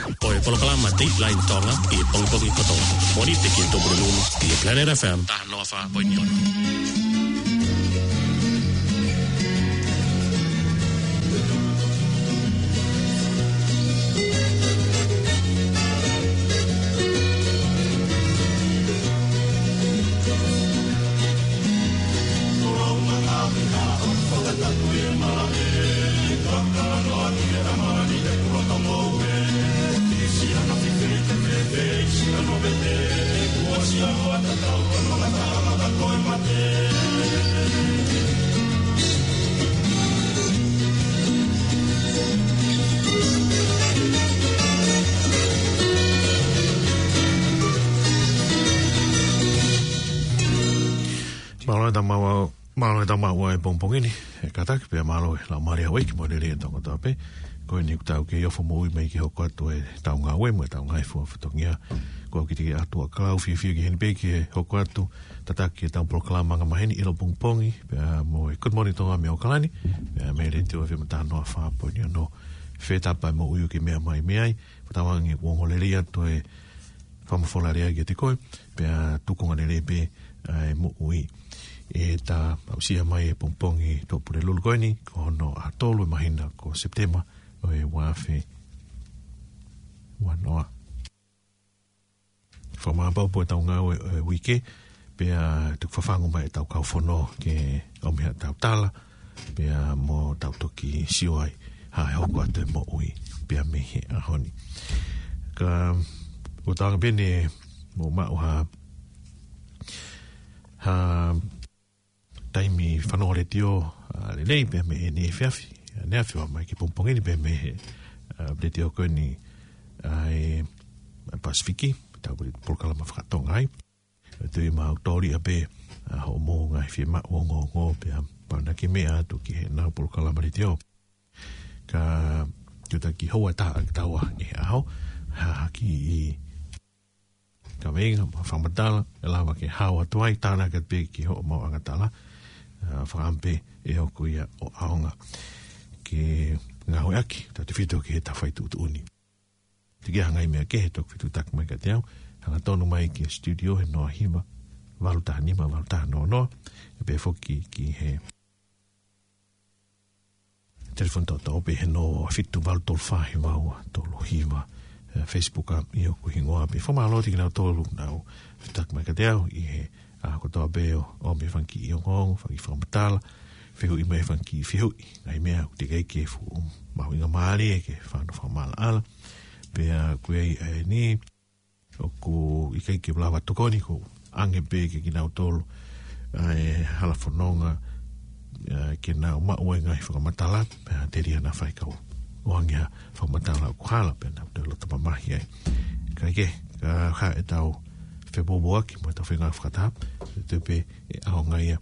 Poi proclama Deadline Tonga i Ponkovi Kotonga. Politikin Dobrunum i Planet FM. Tahnova Bonjon. Maua e pongpongini, e kataki pia malo e la maria weki mo nere e tonga tape, koe ni kutau ke iofo mo ui mei ki hoko atu e taunga ue mo e taunga e fua futongia, koe kitiki atua kalau fiu ki henpe ki e hoko atu, tataki e taun proklamanga maheni ilo pongpongi, pia mo e good morning tonga me okalani, pia mei le teo e vima tānoa whāpo ni ano, whetapa mo uyu ki mea mai meai, patawangi wongolere atu e whamafolaria ki te koe, pia tukonga nere pe e mo ui. E ta pausia mai e pongpongi topure lulgoini ko hono a tolu mahina ko septema o e wafe wanoa. Whamā paupo e tau ngau e wike pia tukfafangu mai e tau kaufono ke omea tau tala pia mo tau toki siwai hae hoko atu e mo ui pia mihi ahoni. Ka utanga bine mo mao ha taimi whanau le tio le lei pe me e neafi wa mai ki pompongini pe me le tio koe ni e Pasifiki tau kuri porkalama whakatonga ai tui ma autori a pe ho mo ngai whia ma o ngō pe a pauna ki mea tu ki he nau porkalama le tio ka tuta ki hoa ta a tawa e aho ha ki i ka venga whamatala e lawa ki hawa tuai tāna kat pe ki ho mau angatala whakampe e hoku ia o aonga ke ngā hoi aki ta te whito ki he ta whaitu utu uni te kia hangai mea ke he tok whitu tak mai ka te au hanga tonu mai ki studio he noa hima walutaha nima walutaha noa e pe foki ki he telefon tata ope he noa whitu walutol whahi maua tolu hima Facebooka i hoku hingoa pe whamalo tiki nao tolu nao whitak mai ka te au i he kotoa beo o me whanki i ongongo, whanki whamatala, whihu i me whanki i whihui, ngai mea ku te keike fu mahu inga maali e ke whanau whamala ala, pea kuei e ni, o ku i keike blawa tukoni ku ange pe ke ki nao tolu, e hala whanonga ke nao maue ngai whakamatala, pea te ria na whaikau o angea whamatala ku hala, pea nao te lota mamahi ai. Kaike, ka ha e tau fe bobo aki mo ta fenga fata te pe a ngaia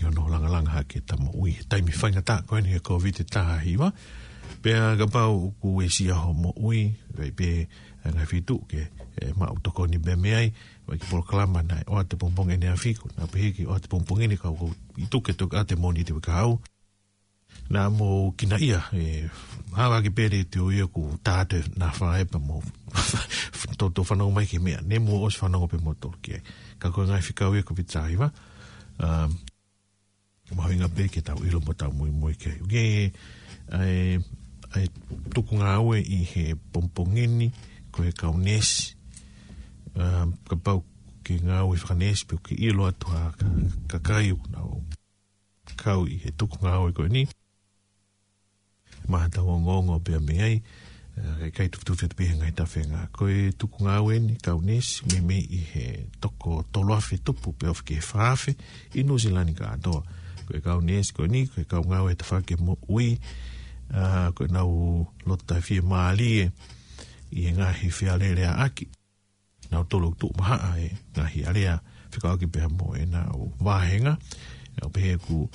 yo no langa langa ki ta mo ui tai mi fanga ta ko ni ko vite ta hiwa pe ga pau ku e sia ho mo ui pe na fitu ke ma autoko ni be mai wa ki proclama na o te pompong ni afiku na pe ki o te pompong ni ka ko itu ke to ate moni te ka au na mo kina ia hawa ki pere te o ia ku tate na fae pa mo to whanau mai ki mea ne mo os whanau pe mo tolki ai ka koe ngai whikau ia ku pitaiwa mawinga pe ke tau ilo mo tau mui mui ke uge ai tuku ngā oe i he pompongini koe kaunesi ka pau ki ngā oe whakanesi pe uke ilo atua ka kai uku nao kau i he tuku ngā oe koe ni maha tau o ngongo pia meai kai tukutuwhi atu pihe ngai tawhenga koe tuku ngā oe ni kaunesi me me i he toko toloafe tupu pe ofi ke whaafe i New Zealand ka atoa koe kaunesi koe ni koe kau ngā oe tawhake mo ui koe nau lota fie maalie i he ngahi whialerea aki nau tolok tuk maha e ngahi alea whikauki pia mo e nau wahenga o pehe ku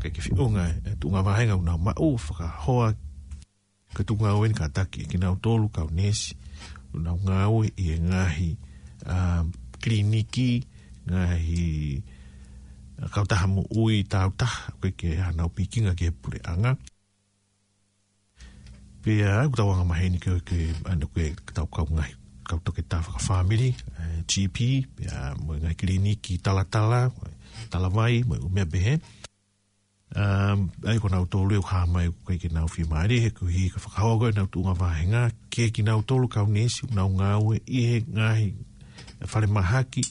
kaike whiunga tunga wahenga unau ma'u whakahoa ka tuku ngā oe ni kataki ki nau tolu kaunesi unau ngā oe i e ngahi kliniki ngahi kautaha mo ui tautaha koe ke hanau pikinga ke pure anga Pe au tau anga maheni ke anu ke tau kau ngai kau toke tafa family GP pe mo ngai kliniki tala talavai mo me behe ai ko nau tolu ka mai ke nau fi mai de ku hi ka ka go nau tu nga vainga ke ki nau tolu ka nesi nau ngawe I ngai fale mahaki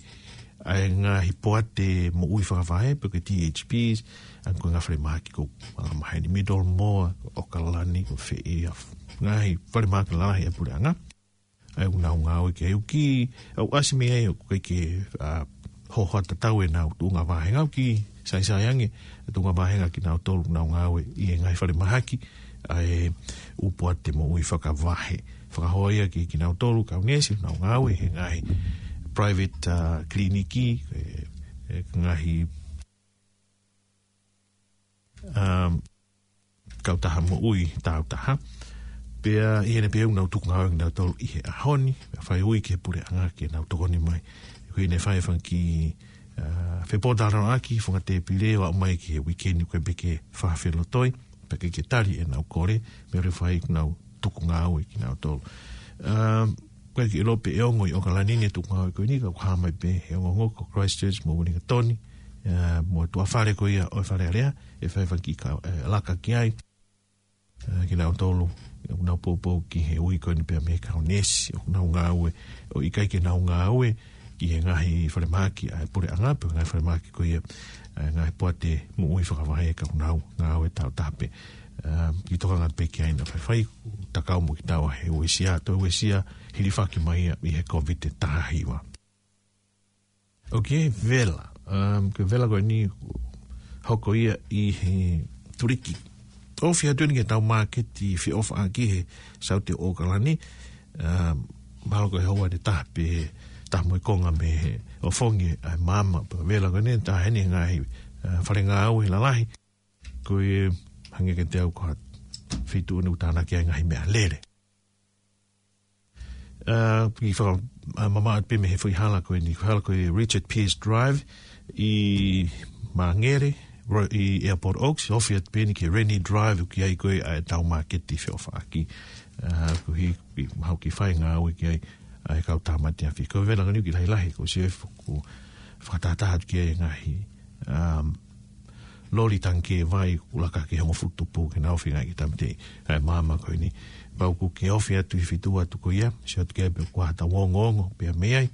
ai ngai poate mo u fa vai pe ke THPs and going after Makiko, my middle more, Okalani, Fee of Nai, Vermakla, Puranga. I will now go Kayuki, Asime, Kiki, Hohot the Tower now, Tunga Vahangaki, Sayangi, Tunga Vahangaki now told Nangawi, Yangai for the Mahaki, I Upotimo with Fakavahe, Fahoya, Kikinau Tolu, Kaunes, Nangawi, and I private clinic, Nahi. Kau taha muui tau taha pea iene pea unau tuku ngau ngau tolu ihe ahoni fai ui ke pure anga ke nau tokoni mai kui ne fai fanki fepoda rau aki fonga te pile wa mai ke weekendi koe beke fahafelo toi peke ke tari e nau kore mere fai nau tuku ngau ki nau tolu koe ki elope e ongo i okalanini tuku ngau koe ni kau hamai pe e ongo ngoko Christchurch mo wani katoni mo tua fare ko ia o fare area e fai ki ka la ka ki ai ki na tolu na popo ki he ui ko ni pe me ka nes na nga o i kai ki na nga o ki nga hi fare ma ki ai pore anga pe nga fare ma ki ko ia nga poate mo ui fa va e ka na nga o ta tape ki to nga pe ki ai na fai ta ka mo ki ta o he o sia to o sia hi li fa ki mai he covid ta hi wa okay vela ke vela koe ni hoko ia I he turiki. O fia tuini ke tau marketi fi ofa aki he saute o kalani mahalo koe hawa de tahapi he tahamoi konga me he o fongi ai mama pa vela koe ni taheni ngai whare ngā au he lalahi koe hange ke te au koha fitu unu tāna kia ngai mea lere. Ki whaka mama at pime he fui hala koe ni hala koe Richard Pierce Drive I Mangere, I Airport Oaks, ofiat pene ki Rennie Drive, ki ai koe ai tau marketi whiofaki. Ko hi, hau ki whai ngā au ki ai kau tāmati awhi. Ko vela nganu ki lai lahi, ko se ko whakatatahat ki ai ngahi. Lori tanke vai, ulaka ki hongo futupu, ki nao whingai ki tamte ai mama koe ni. Pau ku ki ofiat tu fitu atu ko ia, se atu kia pe kuahata wongongo, pia meai,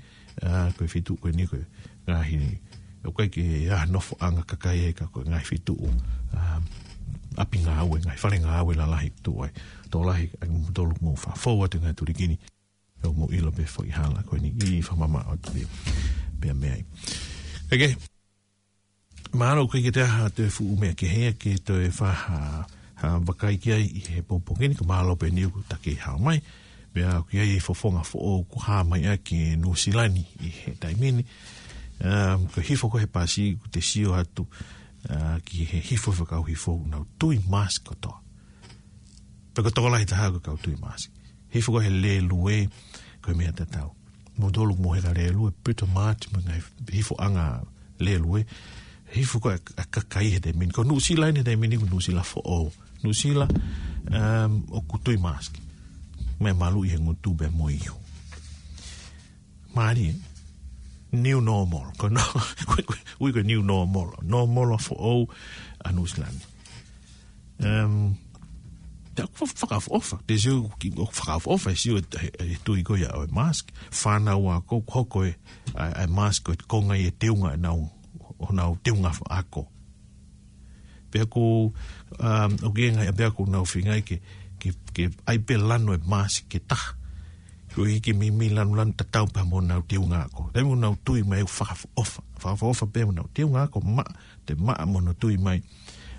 koe fitu koe ni koe ngahi ni. Okai ki nofo anga kakai e ka koe ngai fitu api ngā aue, ngai whare ngā aue la lahi tu ai. Tō lahi, ai mutolu mō whawhaua te ngai turikini. Au mō ilo pe fo I hala, koe ni I whamama o tu pia mea i. Kake, maaro koe ki te aha te fuu mea ke hea ke te whaha wakai ki ai I he pōpongini, ka maalo pe niu take hao mai. Pea ki ai e whafonga fo o kuha mai a ke no silani I he taimini. Ko hifo ko he pasi ku te sio hatu ki he hifo whakau hifo nau tui mask kotoa. Peko toko lahi taha ko kau tui mask. Hifo ko he le lue koe mea te tau. Modoluk mo he ka le lue, pito maati mo ngai hifo anga le lue. Hifo ko a kakai he te mini. Ko nusila ine te mini ko nusila fo o. Nusila o ku tui mask. Me malu I he ngutu be mo iho. Maari new normal ko no we go new normal for all anusland that for offer this you for offer you to go ya mask fana wa ko ko a mask ko ngai te unga na te unga ako pe ko again I be ko na fingai ke ai pelano mask ke ta kui ki mi lan tatau pa mo nau tiu nga ko dai mo nau tui mai fa ofa pe mo nau tiu nga ko ma te ma mo nau tui mai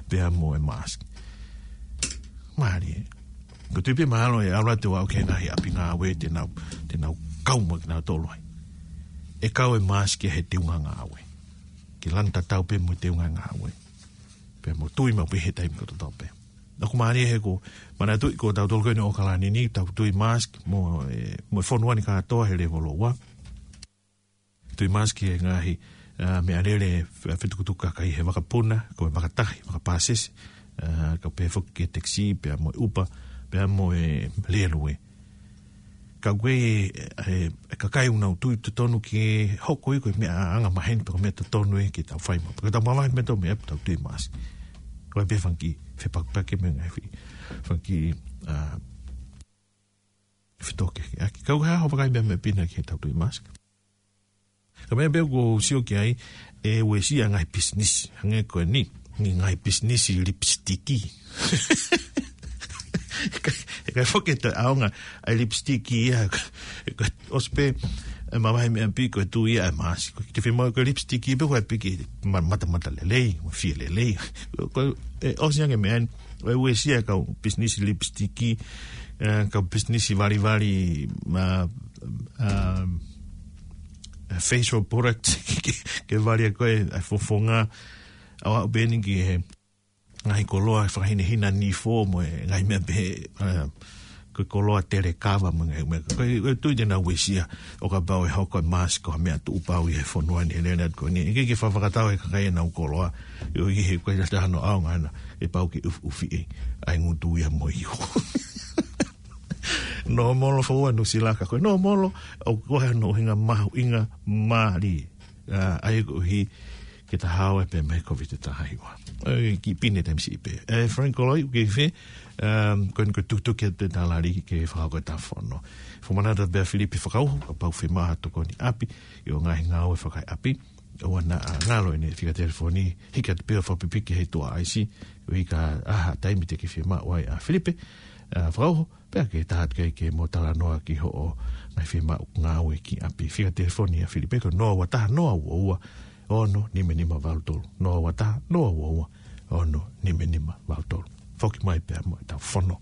pe mo e mask mari ko tui pe ma lo e ala te wa okay na hi apinga we te nau kau mo na to lo e kau e mask he tiu nga we ki lan tatau pe mo tiu nga we pe mo tui mo pe he tai mo to pe na kumari he ko mana tu ko tau tolko ni okalani ni tau tui mask mo fonu ani ka to he le voloa tui mask e ngahi me arele fetukutu ka kai he wakapuna ko makatahi makapases ka pefok ke taxi pe mo upa pe amo e leelue. Ka gue e kakai una utui te tonu ki hoko iko me anga maheni pe me te tonu e ki tau fai ma. Ka tau mawai me tau me ap tau te mas. Ko be fanki fe pak pak me ngai fanki a fitoke. Ka gue ha hopa kai me pina ki tau te mas. Ka me be go sio ki ai e we si anga business anga ko ni ngai business lipsticky. Kai foke te aonga a lipstiki ia ospe mawai me piko tu ia mas ki te mo ko lipstiki be ko piki mata lelei o fi lelei ko osiange men we sia ka business lipstiki ka business vari ma facial product ke varia ko ai fofonga au beningi ngai koloa whahine hina ni fōmo e ngai mea pe koe koloa tere kawa mga e mea koe tui tēnā wesia o ka bau e hau koe maas koe mea tu upau i he whanua ni he lena koe ni e kei ke whawhakatau e kakai e nau koloa e o i he koe tatahano au ngana e pau ki ufi e ai ngutu ia mo iho no molo whaua no silaka koe no molo au koe no hinga mahu inga maari ai koe ke ta hau e pe mei koe te tahaiwa ki pine temsi pe Frank Lloyd ke fe kon ko tuk ke te dalari ke fa ko ta fono fo manada be Filipe fa ko pa fe ma to ko ni api yo ngai ngao fa kai api o na ngalo ni fika telefoni hikat pe fa pipi ke he to aisi we ka aha taimi te ke fe ma wai a Filipe frau pe ke ta ke mo tala no ki ho na fe ma ngao ki api fika telefoni a Filipe ko no wa ta no wa oh no, nima valtol. No wata, no wawa. Oh no, nima valtol. Foki mai pe mo ta fono.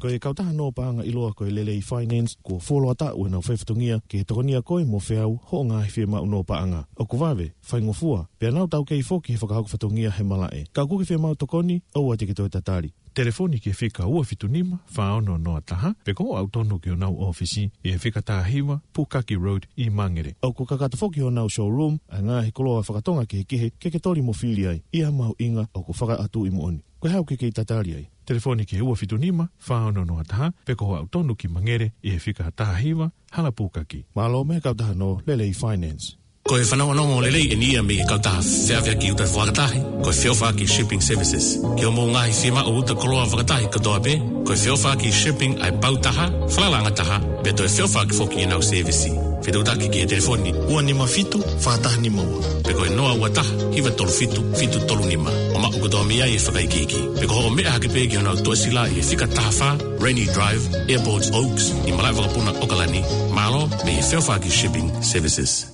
Ko e kauta no panga iloa ko lelei finance ko follow ata o na feftongia ke tonia ko mo feau ho nga firma no panga. O ko vave, fai ngofua. Pe na tau ke foki foka ho feftongia he malae. Ka ku ke firma to koni o ate ke to tatari. Telefoni ke fika ua fitunima, whaono noa taha, peko autono ki o nau ofisi, e fika tahiwa, Pukaki Road i Mangere. Au ko kakatafoki o nau showroom, a ngāhi koloa whakatonga ke kehe, keke tori mo whili ai, ia mau inga, au ko whaka atu i mooni. Koe hau keke i tatari ai. Telefoni ke ua fitunima, whaono noa taha, peko autono ki Mangere, e fika tahiwa, hala Pukaki. Malo me kautaha no, Lelei Finance. Ko e whanau anongo lelei e nia me kautaha whiawhia ki uta whakatahi, ko e whiawha ki shipping services. Ki o mō ngāhi whima o uta koloa whakatahi katoa pē, ko e whiawha ki shipping ai pautaha, whalangataha, pe to e whiawha ki whoki e nau servisi. Whitautaki ki e telefoni, ua nima fitu, whātaha nima ua, pe ko e noa ua taha, hiwa tolu fitu, fitu tolu nima. O mao katoa mea e whakaikiki, pe ko hoko mea hake pē ki o nau toesila i e whika taha whā, Rainy Drive, Airports Oaks, i Malai Wakapuna Okalani, Malo me e whiawha ki shipping services.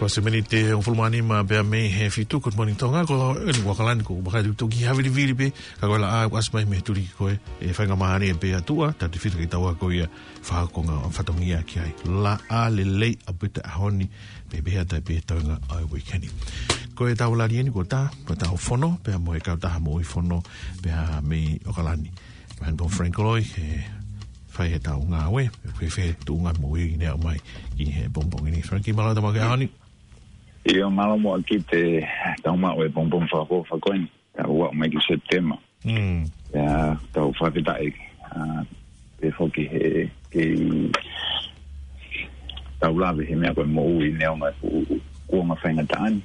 Kuasa menite o fulmani ma be me he fitu good morning tonga ko ni wakalan ko ba tu ki havili vili be ka gola asma me turi ko e fanga mahani be atua ta difit ki tawa ko ia fa ko nga fatongia ki ai la ale le abita honi be be ta be tonga ai weekend ko e taula ni ko ta o fono be mo e ka ta mo fono be me okalani ban bon Frank Lloyd fai he tau nga we fe tu nga mo i ne mai ki he bonbon ni Frankie malo ta ma ka honi e o malo mo aqui te dá uma web bombom favor facoin tá o mês de setembro é tá o favidade é porque que tá o lado de minha como o inel mas o como faz na tarde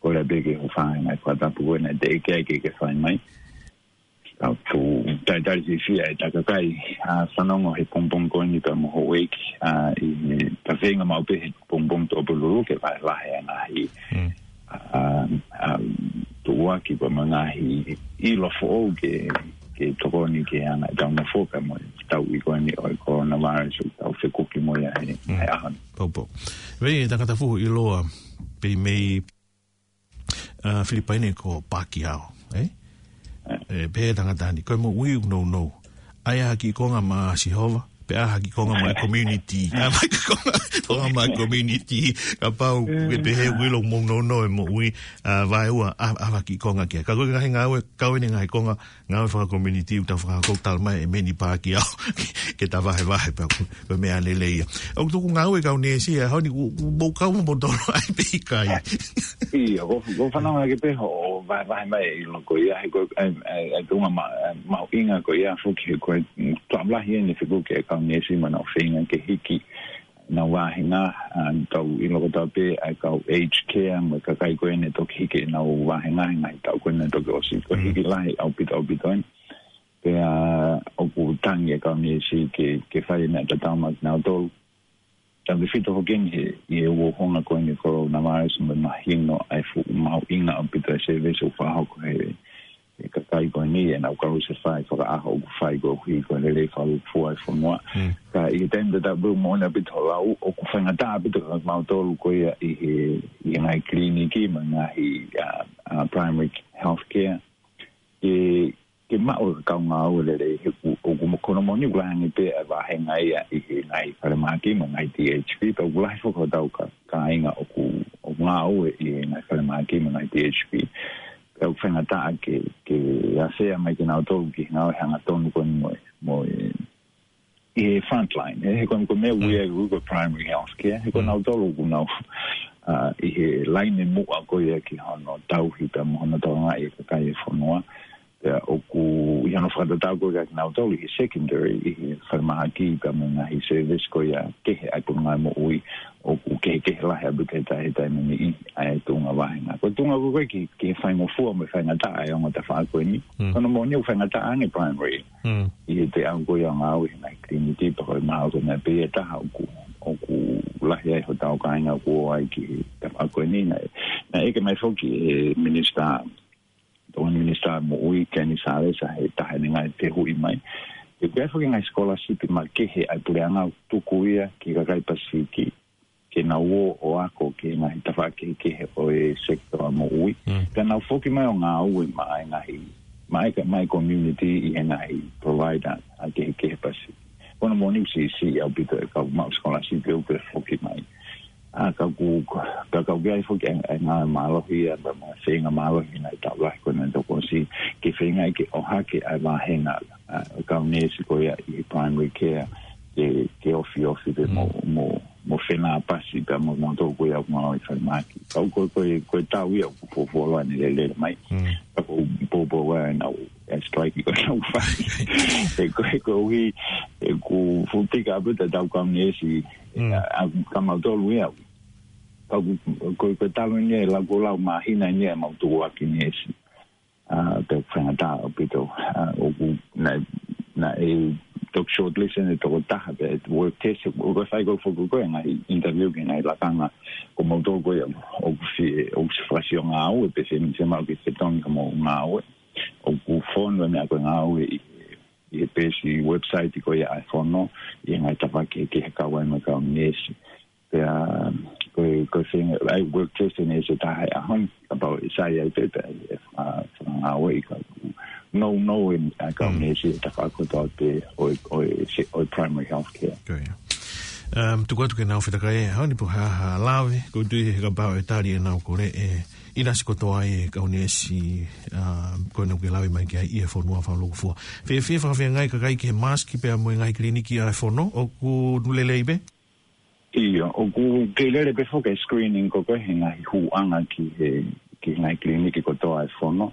o lá bege o faz na quadra por na de que faz mais tá o tá dar de fia tá cai a sanongo e bombom coin tá mo wake e tá vendo mal bem bombom to bulu que vai lá é naí tu aqui para manahi e lo fo que tocou ni que ana dá uma foca mas tá o iguani o coronavírus tá o fico que molha é a bobo vem da catafu e loa pe mei Filipine ko Pacquiao e pe da ngatani ko mo we no ai aqui com a Masihova pe haki konga mai community mai konga toa mai community ka pau we be he wilo mo no mo we vai wa haki konga ke ka ko ga hinga we ka we nga konga nga fa community uta fa ko tal mai meni pa ki ke ta vai pa ko me alele o to nga we ka ne si ha ni bo ka mo do ai pe kai i go fa na ke pe ho Trong khi tôi hiện yêu hong là coi như coronavirus mà hiện nó ai phụ mau in là bị tới về số phá học hay các cái coi này là có sự phải có áo phải có khi còn lấy phải phụ ai phụ nó cái tên đó bữa món là bị thở lâu ở phải là ta bị được mau tôi coi cái này clinic mà là primary healthcare cái mẫu cao ngạo để một con món như là người ta và hàng ngày ngày phải mà cái mà ngày thì chỉ tàu lái phô có tàu cái ngạo của ngạo ngày phải mà cái mà ngày thì chỉ tàu phải là ta cái xe mà cái nào tôi cái nào hàng tuần còn mỗi frontline ấy còn mấy người của primary healthcare ấy còn nào tôi cũng nào line mua cái gì họ nó tàu thì tao nó tao ngay cái phone nó oku ia no frada tago ga na autoli secondary farmaki ga na hi service ko ya ke ai punga mo ui oku ke la ha buke ta he ta ni ai tunga vai na ko tunga ko ke fai mo fu mo fai na ta ai on ta fa ko ni no mo ni fai na ta ani primary i te au ko ya na ui na clinic pro na o na pe ta oku la ya ho ta ka na ko ai ki ta ko ni na e ke mai fo ki minister o ministério muito que anisares a estar nega terrui mais eu quero fazer na escola se tem marquei a plena tucuia que vai passar que na o o aco que na estava que o setor muito que na foco mais na o mais community e na provider a que passar quando moniu se eu pito a uma escola se eu quero foco mais các cậu gái phúc anh mà lo khi mà xe ngắm lo khi này tạo lại còn anh đâu có gì cái phía ngay cái ở hai cái ai mà hay là cậu này sẽ có cái primary care cái office để một phía nào bác sĩ cả một món đồ của ông nói phải mà cậu có tao hiểu của phụ loại này lên mấy các cụ bố anh nào strike cái nào phải cái cậu khi cụ phụ tí cả bữa tao cậu này sẽ làm món đồ luôn kau kau tahu ni lagu lama hina ni mau tua kini es, tu fengata betul, aku na talk short listen itu aku dah ada work test, aku saya go fokus kau yang interview kau yang lakukan, kau mau tua kau yang aku frasi yang awal, pesen semua kita tong kau mau awal, aku phone kau yang aku awal, pesen website kau yang iPhone no, yang kita pakai kawan macam ni es, Because I work testing is that I hunt about Isaiah from our way. No knowing I come near the faculty or primary health care. Tukua tukena ufitakai hao nipuha halawe kutuhi hikabawa itali na ukore inasi kotoa kaunesi kone ukelawe maikia ie fonua faulu kufua. Fefe fafia ngai kakai ke maski pea mwe ngai kliniki ya fono oku nulele ibe? Iya, aku kira lebih fokus screening kau ke hengai huang lagi hengai klinik kau tahu iPhone,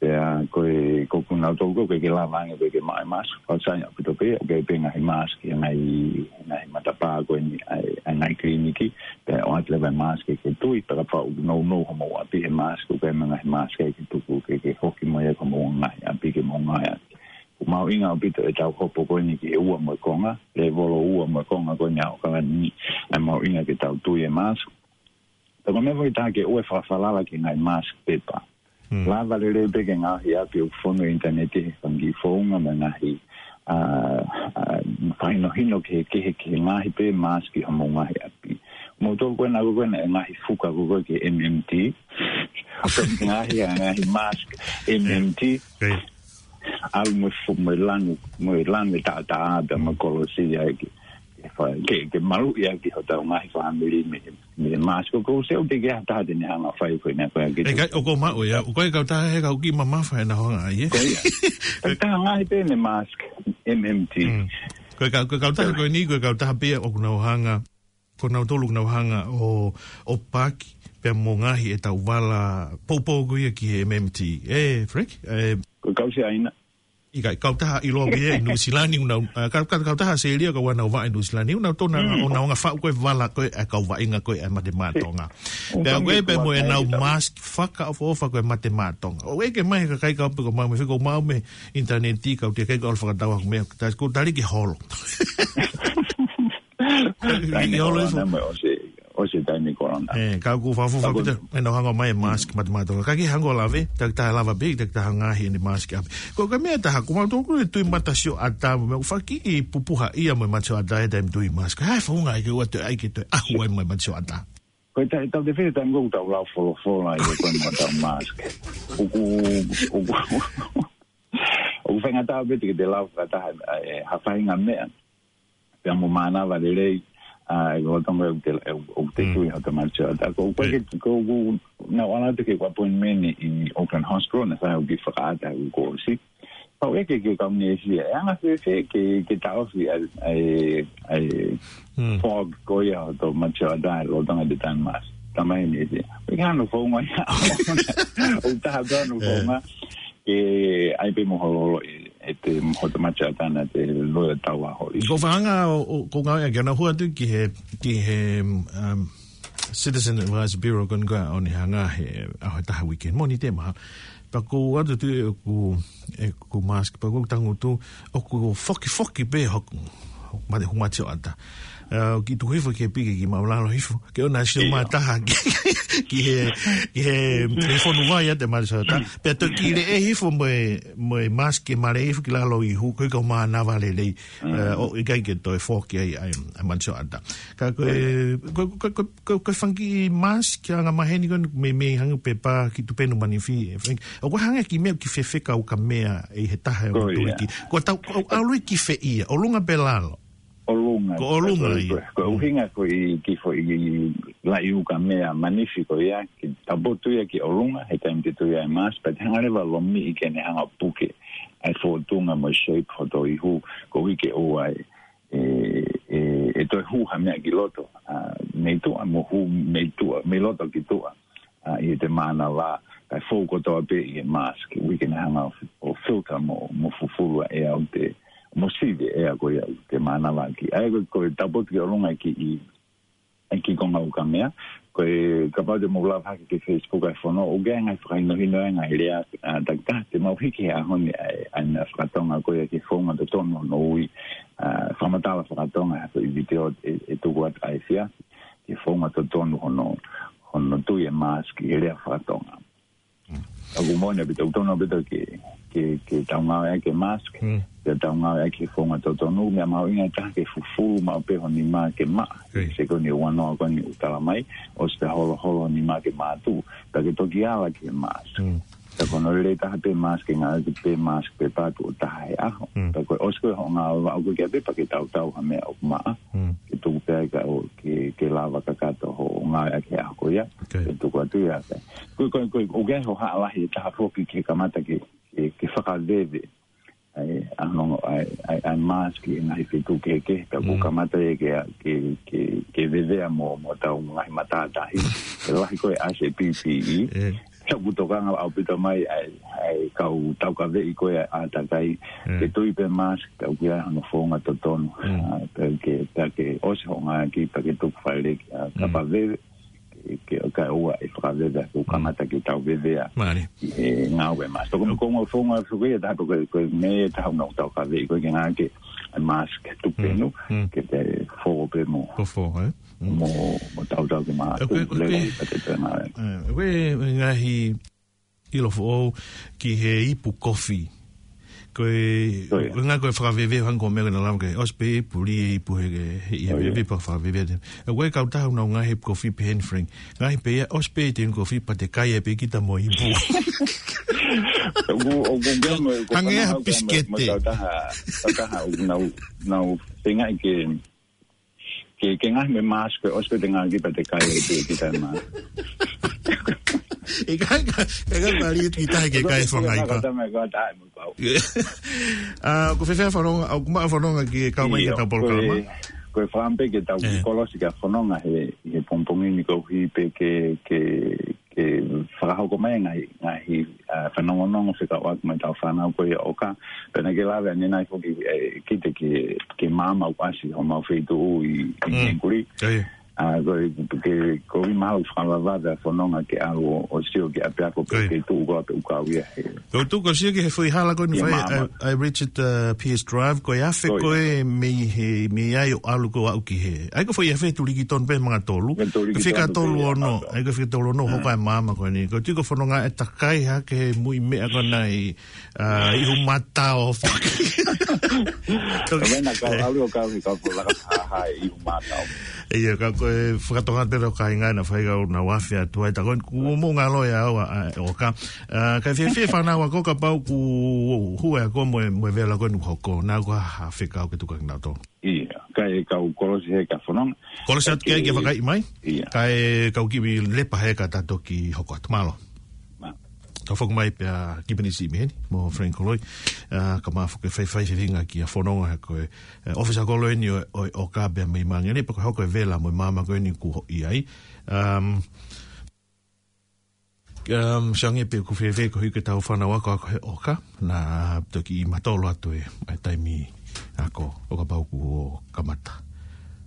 ya kau pun nak tahu kau kira lawang kau kira mask, kalau saya betul kau hengai mask hengai mata pah kau hengai klinik, ya orang lepas mask kau tu itu apa no kamu api mask kau hengai mask kau tu kau hoki maya kamu hengai api kamu hengai mau ingat betul tahu apa pokok ni ke uang merkonga level uang merkonga kau nyau kan ni mau ingat kita tu ye mask tapi memang kita ke uang falah lagi ngai mask pepa la valere bege ngai ya pi phone internet kan di phone mengahi fine hino ke ngai pe mask yang mau ngai api motor kau nak kau ngai fuka kau ke MMT kau ngai mask MMT Al mo lang da ma kolosi ya ke malu ya ki hota ngai family me mas ko ko se obi ga ta de na fa ko na ko ke o ko ma o ya ko ka ta he ka ki mama fa na ho ai ta ngai pe ne mask MMT ko ka ta ko ni ko ka ta be o no hanga ko na to lu na hanga o pak pe mo ngahi e tau wala poupogo ia ki he MMT. Frank? Ko kausi aina. Ikai, kau taha iloa wea inu silani unau, kau taha se ilia kau anau wa inu silani unau tona onau nga whau koe wala koe a kau wainga koe a mate mātonga. Pea koe pe moe nau mask whaka of ofa koe mate mātonga. O eke mai ka kai kau pe kau maume, whekau maume interneti kau te kai kau alwhakatau aku mea, kau tari ki holo. Riki holo e Osi taimi korona. Kau ku fafu kita, enau hanga mai mask matematika. Kaki hanga lave, tak taha lava big, tak taha ngahi ni mask api. Kau kami taha kumau toko ni tui matasio atamu. Mau faki i pupuha iya mai matasio atamu taim tui mask. Hai funga i kau tu ai kita ahuai mai matasio atamu. Kau tahu tahu defini taim kau tahu lau follow follow aku kau matam mask. Aku fenga tahu betul kita lau kata hafai ngamne. Yang mana valilei. Igual também o texto ia tomar chá da o na hora de que o appointment em Auckland Hospital na sala de frata o curso ao é que como nesse é a nossa que tal se fog goia do machado da rodão de tan mas também nesse pegando fogo aí o tá dando fogo e aí vemos ete moto machata na te lo tawa ho go vanga ko nga ya na ho tu ki he Citizen Advice Bureau kon ga on hanga he a ta weekend moni te ma pa ko adu tu ko mask pa ko tango tu o ko foki be ho ma de humacho ata ki tu hifo ki piki ki maulalo hifo ki ona shio mataha ki he telefonu vaya te marisata pe to ki le hifo moe mas ki mare hifo ki lalo ihu ki kau maa nava lelei o ikai ke toi foki ai manso ata ka koe fanki mas ki anga maheni koe me hangu pepa ki tu penu manifi o koe hanga ki meo ki fefe kau ka mea e he taha e o tuiki koe tau alui ki fe ia o lunga pe lalo Olunga i. Ko hinga ko i ki fo i la iuka mea magnifico ia ki tabotu ia ki olunga he taim te tuia e mas but hanga rewa lomi i kene hanga puke ai fo tunga mo shape ho to ihu ko wiki oa e to huha mea ki loto mei tua mo hu mei loto ki tua i te mana la kai fo kotoa pe i e mas ki wikene hanga o filter mo fufurua e au te Moside e a koe te manava ki. Ai koe tapot ki olunga ki konga ukamea. Koe kapau te moulav haki te Facebook ai fono. O gea ngai whakai nohi noe ngai rea takta. Te mau hiki hea honi aina whakatonga koe ki whaunga te tono no ui. Whamatala whakatonga hato i video e tuku at aifia. Ki whaunga te tono hono tui e mask i rea whakatonga. Aku mone bito tono bito ki taunga e ke mask. Te taunga e ki whonga totonu, mea mau inga taha ke fufuru mau peho ni maa ke maa. Se koni wanoa koni utala mai, o se te holo ni maa ke maa tu. Ta ke toki ala ke mask. Ta kono rei taha pe mask e ngā eki pe mask pe pātu o taha e aho. Ta koe oskoe ho ngā awa au kia pepa ke tautau ha mea o maa. Ke tuku pēi ka o ke lava kakato ho ngā eki aho koia. Ke tuku atu ia kai. Koe ogei ho haa lahi taha foki ke kamata ke whakadeve. Ai mask e ngai fitu keke ka buka mata e ke vevea mo tau ngai matata hi e lahi koe ase PPE chaku tokanga au pito mai ai kau tau ka vei koe atakai ke tui pe mask tau kia ano fonga totonu ke ose honga ki pa ke tuk whaere ka pa veve ke ka oa e fraveza o kamata ki tau vevea e ngawe mas to como como fonga fugia da ko me ta no tau ka ve ko ngana ke mask tupeno ke te fo pemo fo mo tau ke mas le pateta na we ngahi ilo fo ki he ipu coffee que una que fraveve han comer na lamke ospe puli puhege ia bebe pa fraveve a we ka ta una nga hip coffee pen fring ngai pe ospe tin coffee pa te kai pe kita mo ibu o gongamo ko na ta na tenga que ngai me mas que ospe tenga ki pa te kai pe kita ma Ega mari kita ke kai fongai ka. Ko fefe fonong, au kuma fonong ki ka mai ka ta polkama. koe whaampe ke tau ki kolosi ka whanonga he pongpongi ko hipe ke whakahauko mai ngahi whanongonongo whika oak mai tau whanau koe oka. Pena ke lawe ane nai hoki kite ke māma uasi ho mau whetu u i nguri. Ko i mahu whanawada whanonga ke aho o sio ke apiako ke tu uko ape ukawia he. Ko tuko sio ke he fui hala koe ni whai ai Richard Pierce Drive koe afe koe mi ai o alu ko au ki he. Ai ko fui afe tuliki ton pe mga tolu. Fika tolu ono, ai ko fika tolu ono hoka e mama koe ni. Ko tuko whanonga e takai ha ke he mui mea kona i humata o whaki. Ko wena ka alu o kawi ka polaka ha i humata o. Ia ka koe whakatonga te rau kai ngai na whaiga o na wafia tuai ta koe ku mō ngā loe au o ka kai whiawhia whanau a koka pau ku hua a koe moe vela koe nukhoko nā koe ha whikau ke tukak nā tō. Ia, kai kau kolosi hei ka whanonga. Kolosi atu kei ke whakai mai? Ia. Kai kau kiwi lepa hei ka tato ki hoko atu malo. Tau whaku mai pia kipenisi imeheni mō Frank Koloi ka maa whuke whaiwhai whiringa ki a whanonga ha koe ofisa koloi ni o ka bea mei maangi ane pa koe hoko e vela mo māma koe ni ku i ai siange pia ku whewhe ko hiu ke tau whanau ako ako he oka na toki i matolo atu e ai taimi ako o ka pau ku o kamata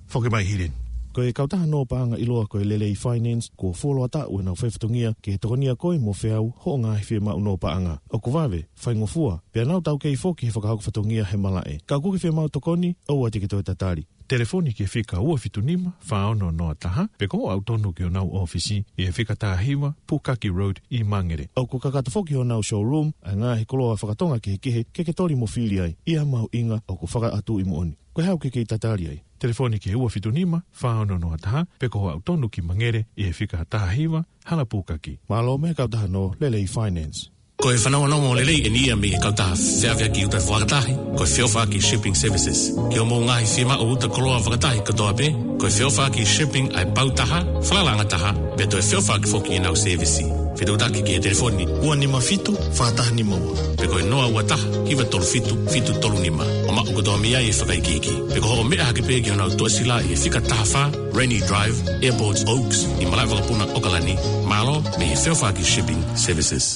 whuke mai hirin. Koe kautaha no paanga iloa koe lelei finance ko wholoa ta ue nau whaifatungia ke tokonia koe mō whiau ho ngā hewhi mau no paanga. O ku wawe, whaingofua, pia nau tau kei whoki he whakahakofatungia he malae. Ka kuki whi mau tokoni, au ati ki toi tatari. Telefoni ki whika ua fitunima, whaono noa taha, peko au tonu ki o nau ofisi, i he whika tahiwa, Pukaki Road i Mangere. Au ku kakatafoki o nau showroom, a ngā he koloa whakatonga ki he kihe, keke tori mō whili ai, ia mau inga au ku whaka atu i mooni. Koe hau keke i tatari ai. Telefoni ki ua fitunima, whaono noa taha, peko au tonu ki Mangere, i he whika tahiwa, hala Pukaki. Malo me kautaha no, Lelei Finance. Koe whanauanau lelei e nia me kautaha whiawhia ki uta whakatahi, koe whiawha ki shipping services. Ki o mō ngāhi whima o uta koloa whakatahi katoa pē, koe whiawha ki shipping ai pautaha, whalangataha, pē toi whiawha ki whoki inau servisi. Whitautaki ki e telefoni, ua nima fitu, whataha nima ua. Pē koe noa ua taha, hiwa tolu fitu, fitu tolu nima. O mao katoa mea e whakaikiki. Pē koe hoko mea hake pē ki honau toesila e whika taha wha, Rainy Drive, Airports Oaks, i Malai Whakapuna Okalani, Malo, me he whiawha ki shipping services.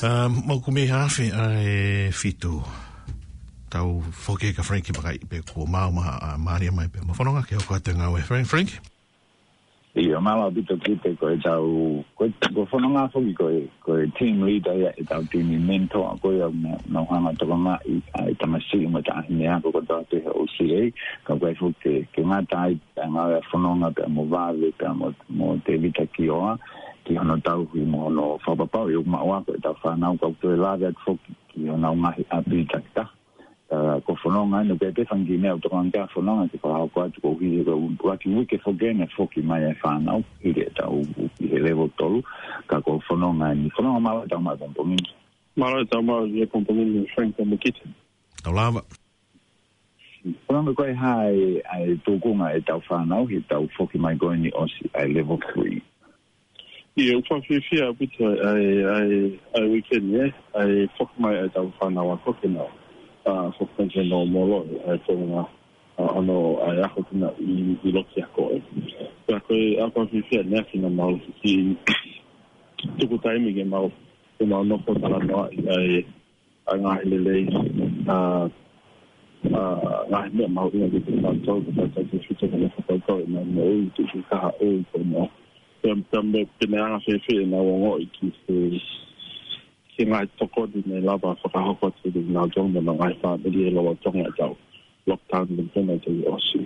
Me hafe ai fitu tau foke ka Frank pa ipe ko mama Maria mai pe mafonga ke ko tenga we Frank e o mama bito kite ko tau ko fonga fo ko team leader ya tau team mentor ko ya no hanga to mama i tamasi mo ta ne ko ta te OCA ka ko fo ke mata ai fonga pe mo vale pe mo te vita ki o ki hana tau hui mo no whapapau e uma oa koe tau whanau kau tue lave at whoki ki hana umahi api takita. Ko whanonga anu kei pefangi mea utokangia whanonga ki pahau koe tu kouhi waki wike whogene whoki mai e whanau hiri e tau uki he level tolu ka ko whanonga anu. Whanonga mawa tau mai kompomini. Mawa tau mai kompomini Frank and the Kitchen. Tau lava. Whanonga koe hai ai tūkunga e tau whanau he tau whoki mai koe ni osi ai level 3. Ia uwhawhiwhia a bita ai weekend e, ai whakamai ai tau whanau a kokenau, whakamai no molo e, ai whakamai ano ai ako tina i loki ako e. Pea koe a whawhiwhia nea whina mau ki tuku taimige mau, kuma ano kotala noa i ai ngahi lelei, ngahi mea mau ina ki tina tau, kata tau ki whita kane whakautau ina mea ui tuku kaha ui kono. Tambe peneanga whewhi e nga wongo i ki se ngai toko di nei lava whakahoko te di nga jonga na ngai whamiri e lawa jonga jau lockdown ni tena te i osi.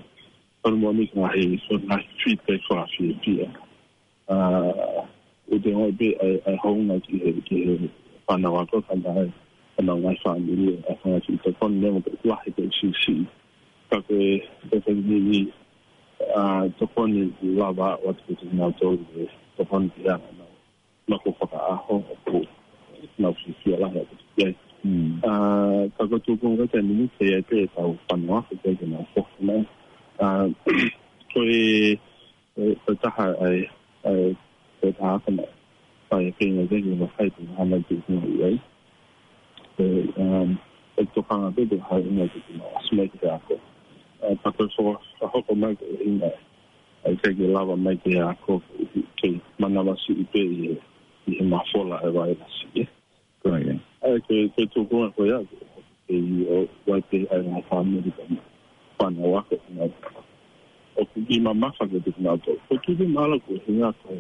Anu mwami nga hei so ngai tui te kua whewhi e. O te ngoi be ai honga ki he whanawako kanda hei ana ngai whamiri e whanga ki te koni nengo te kuahe te si. Kake te whaniri tokoni lava watu kutina utozi tokoni piyana na makufaka aho na ufisia laha kutia kako tukunga te minute ya te tau whanua kuteke na ufokina koe taha koe taha kama pae kena zenge na haitu na hana kutina uwei koe tokanga bebe hai ina kutina asumekite ako pato a hoko mai ina ai te ke lava mai te a ko te manawa si i pe i mafola e vai si ko ia ai ke tu ko ko ia e o vai te ai na family ka pana wa ko na o ku i mama fa ke te na to ko tu mala ko ia ko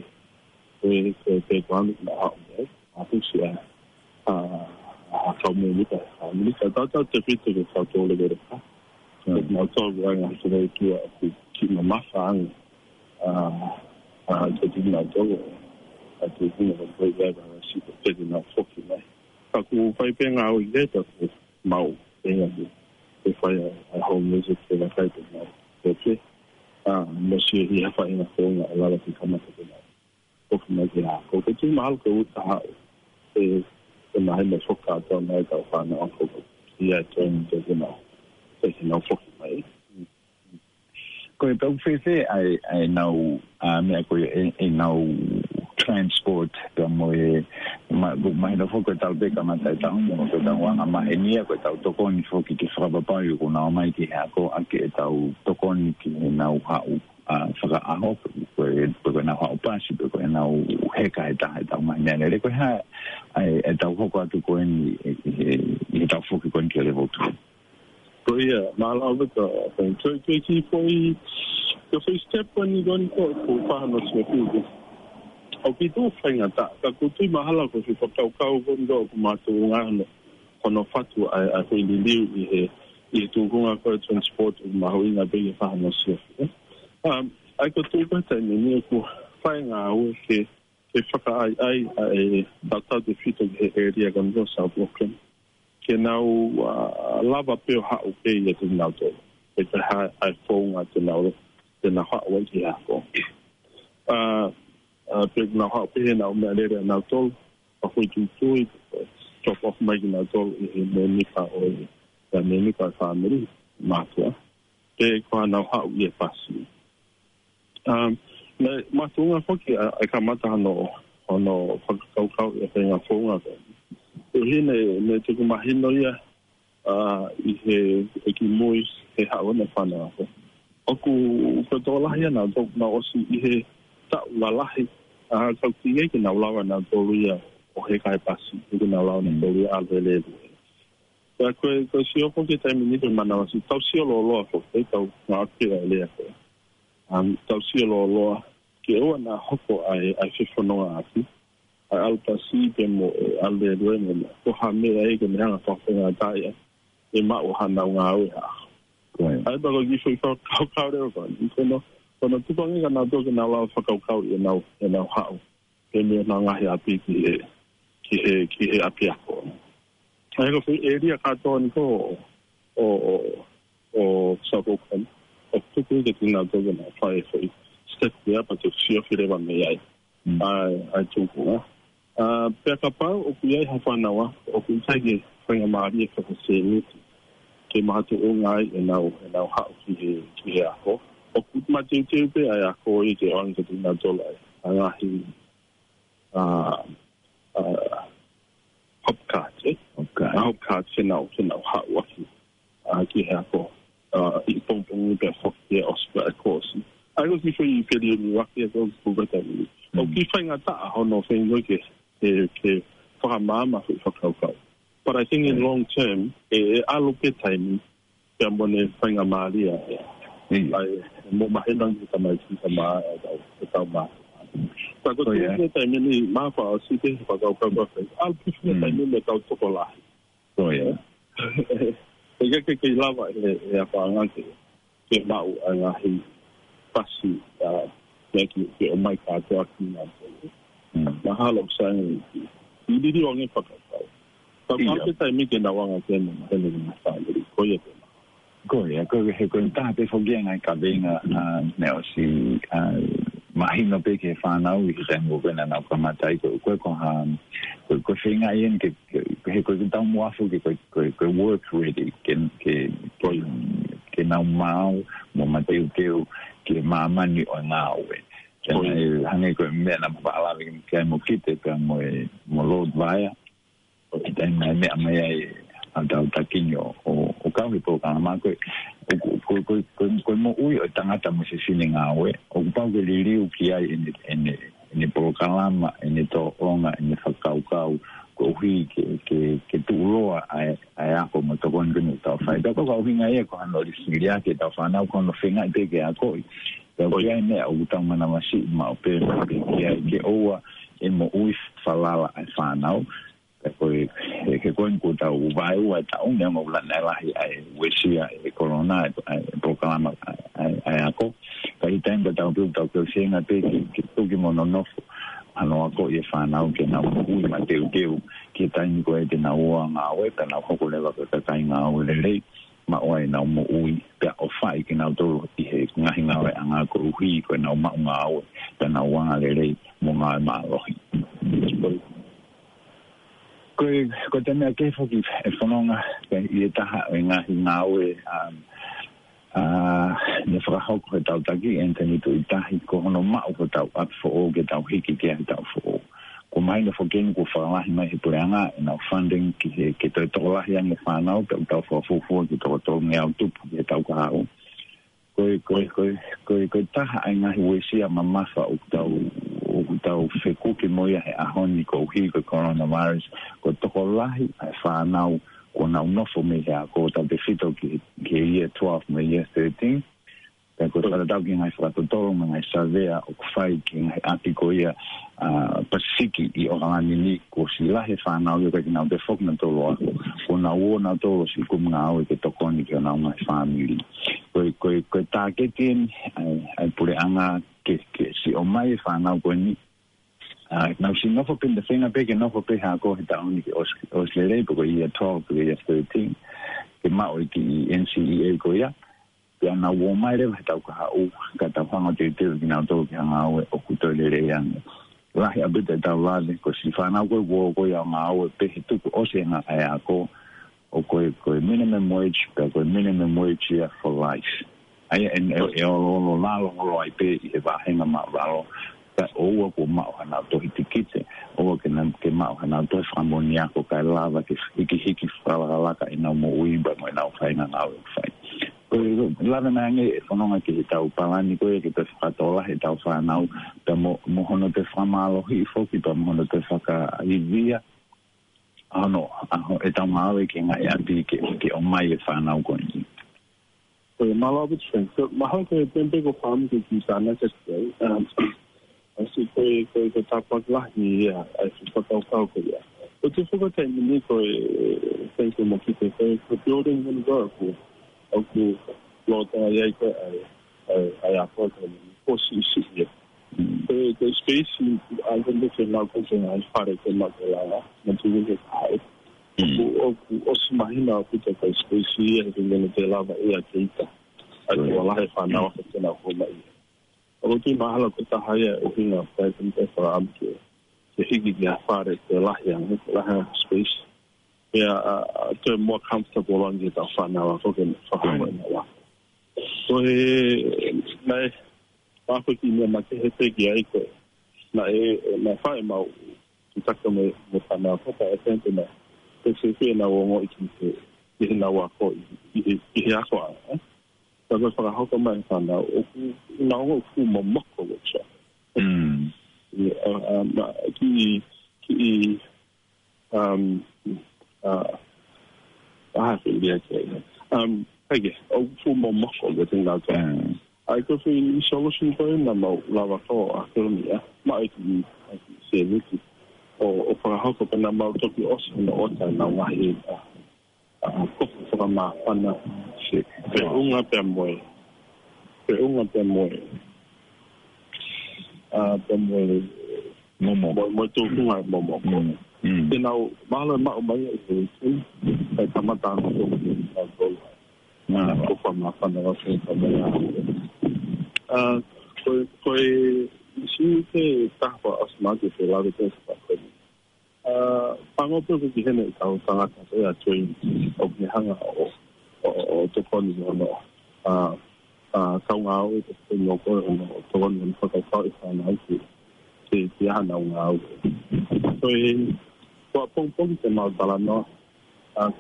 e te kwani na au e a tu si a family ka family ka tata te pito ke fa to le vera no todo en el sentido que si mamá sabe que tiene algo que tiene un problema así que tiene una foca más como fue bien a oír pues mal bien que fue a home music que la cae no porque no se iba a hacer una la que como que no porque me dirá porque tiene mal que usa es en la misma foca con la que va no porque ya tiene que no no foki mai ko e pau fese ai no me ko e no transport da moe mai no foki tal beka ma tai tau no ko da wa ma e nia ko tau tokoni foki ki fraba pa yo ko na mai ki ha ko ake tau tokoni ki na ha u faka a ho ko na ha pa si ko na u heka e tau mai ne le ko ha ai tau ko atu ko ni tau foki ko ni le voto so yeah, mal over the thing. So the first step when you don't go to farm or something. Okay, do thing at that. Because we mahala ko si papa ko go matuungan kono fatu I think the e to go for transport mahoin na be farm or something. I got to better me ko find out if I data the fit of the area going to South Auckland. Que não lava pelo o que ia ter na auto porque a phone até na auto na hallway ia com porque na hallway na maneira na auto a foi tudo top of my na auto e menica ou da menica family matua que quando a hallway fácil mas uma porque a camada no caucau e tem a phone ele te imagino ia e que mois e há na fana o que to lá ia na do na osi e tá lá a só tinha que na lá na doria o que cai passe que na lá na doria alvele tá que se eu porque tem menino manava se tá se lolo foi tá na tira ele tá se lolo que eu na hopo a se fono aqui al paciente al de dueño o jamé ahí que me han afectado a ella y más o han dado a ella algo que yo creo que claro que no cuando tú pones ganado que no va a sacar cao y no no how que me van a ya pique que apia algo que ella catónico o saco con tú crees que tiene algo que no fue step ya para que se ofrezca me ahí a chuco peka pau o kuia hafanawa o kunsage fanga mari ka seni ke matu ngai na ha ki ya ko o kutma tete pe ya ko i ke on ke na tola ana hi hopkate na ha wa ki ya ko i pompo pe sofia ospa kosi I was before you feel you walk here go better o ki fanga ta ho no fengo ke que for mama for cocoa but I think in long term I look at time I'm going to find a maria mo mahendang kita mai sama sama so go to time ni ma fa site for cocoa I'll push the time make out chocolate so yeah ke lava ya pa ngati ke mau ngahi pasi neki ke mai ka to akina mahalo sana ndio onge pakao sababu time ke ndawanga tena ndani na safari kwa hiyo hekenta pe fogea na kabenga na neosi mahino peke fana uitengo bena na kama taiko kwa kwa shinga yen ke hekenta muafu ke work ready ke na mau momateu ke mama ni onawe ele hanga com mena bala que tem o kit para molod vai porque tem mena meia andar taquinho o carro e programa que kwa moui o tangata mo se silingawe o kupau ke liliu ki ai ene prokalama ene toonga ene whakaukau ko hui ke tuuroa ai ako mo tokon kini tau whai tako ka uhinga e ko ano risiriya ke tau whanau kono whenga te ke a koi tau kia mea o utau mana masi ma o pēna ke oua e mo ui whalala ai whanau ke koin ko tau vai ua taunga mo lana lahi ai wesia e korona ai prokalama ai ako ka itain ko tau piu tau keu senga te ke tuki mono nofo ano ako e whanau ke na ui mateuteu ke taini ko e te na ua ngā oe ta na hokolewa ke tatai ngā oe lelei ma oe na umo ui pia o whai ke na utoro i he ngahi ngā oe a ngā koru hui koe na umau ngā oe ta na ua ngā lelei mo ngā e maa lohi ko tēnei a kei whoki e whanonga i e taha o ngahi ngā oe ne whakahoko he tau taki e ntani tu i tahi ko hono mao ko tau atfo o ke tau hiki kia he tau fo o ko mai na whakeni ko whakalahi mai he pureanga e nao funding ki toi toko lahi ange whanau pe utau whakafofua ki toko toko nge au tupu ki he tau kaha o ko taha ai ngahi wesia mamafa o tau o tau whekuki moia he ahoni ko uhi ko coronavirus ko toko lahi ai whanau ko nau nofo me hea ko tau te whito ki year 12 me year 13 pe ko wharatau ki ngai whakatotoro ma ngai savea o kwhai ki ngai ati ko ia pasiki i oranganini ko si lahi whanau yo ka ki nau te whokna tolo ako ko nau o nau tolo si kum ngā au ke tokoni ki o nau ngai whamiri ko tā ketin ai pure anga ke si o mai whanau ko ni now she not open the finger big enough for her go down the Australia because you talk with the 13 the Maori NCEA go ya na wo mai re ta ko ha o ka ta fa ngate te na to ka na o ku to le re yang la ya bit ta la le ko si fa na go ya ma o pe tu o se na ya ko o ko minimum wage ko minimum wage for life ai en o la lo ai pe e va hanga ma lo ka oa ko mauhana to hitikite oa ke nam ke mauhana to framonia ko ka lava ke hiki fala ka ina mo uimba mo na ufaina na ufai ko lava na nge sononga ke ta upalani ko ke te fatola he ta ufanau ta mo hono te famalo hi foki ta mo hono te faka idea ano e ta mawe ke ngai api ke o mai fanau ko ni ko malobit sen so mahon ke tempe ko fam ke kisana se I see the top of Lahi, I see what I'll call it. But if you go to Nico, thank you, Mokita, for building and work with Oku, Lord Ayaka, I applaud him. Of you see here. The space I don't look at now, because I'm far as the Magdalena, and to look at high. Oku, Osmahina, put up a space here, and then the Lava Ayaka. I do a life on our home. Oki mahala ko tahaya o hinga pa tinte fa amke se higi ya fare te lahian space ya to more comfortable on it afa na wa foken fa ko na wa so mai pa ko ti me ma te tegi ai ko na na fa ma takto me fa na ko ta tente na te se fe na wo mo ikite ni na wa ko i ya so I was for a hot man found out now who mock of it. I have to be okay. I guess oh full more mock of it in that I could feel solution for him about lava for a might say with or for a hot up and about talking us in the water now why from my partner. Pe unga pe moe. Pe moe. Moe tōkunga e momo. Tenau, mahala mao mai e te iti, kai tamata ana tōku i tau tōla. Nā, kupa mapana wasu e tamea hau. Koe, isi te tahwa asmati te lawe tēnsa koni. Pangopoku ki hene i tau tangata te a toi o ki hanga o tokoni no kaungao e tokoni ko no tokoni no fakao e sana ki te hana ngao so e ko pom pom te mal bala no I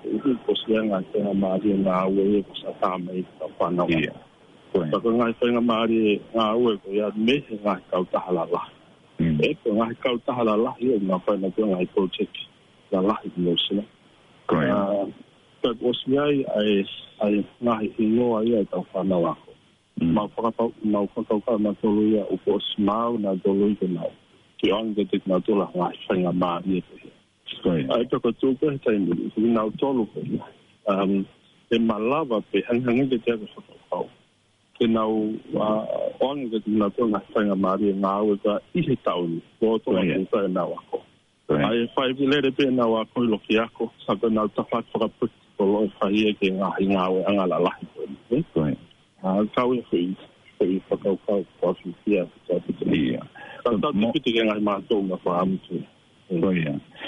took a two time now told in my love of the hanging the devil for now on the Natona Sanga Maria now is a easy town, both in Nawako. I 5 years in our coil of Yako, something out of that for a put for in our Angala life. I'll tell you for here. I'm not putting my mother for him too. Rồi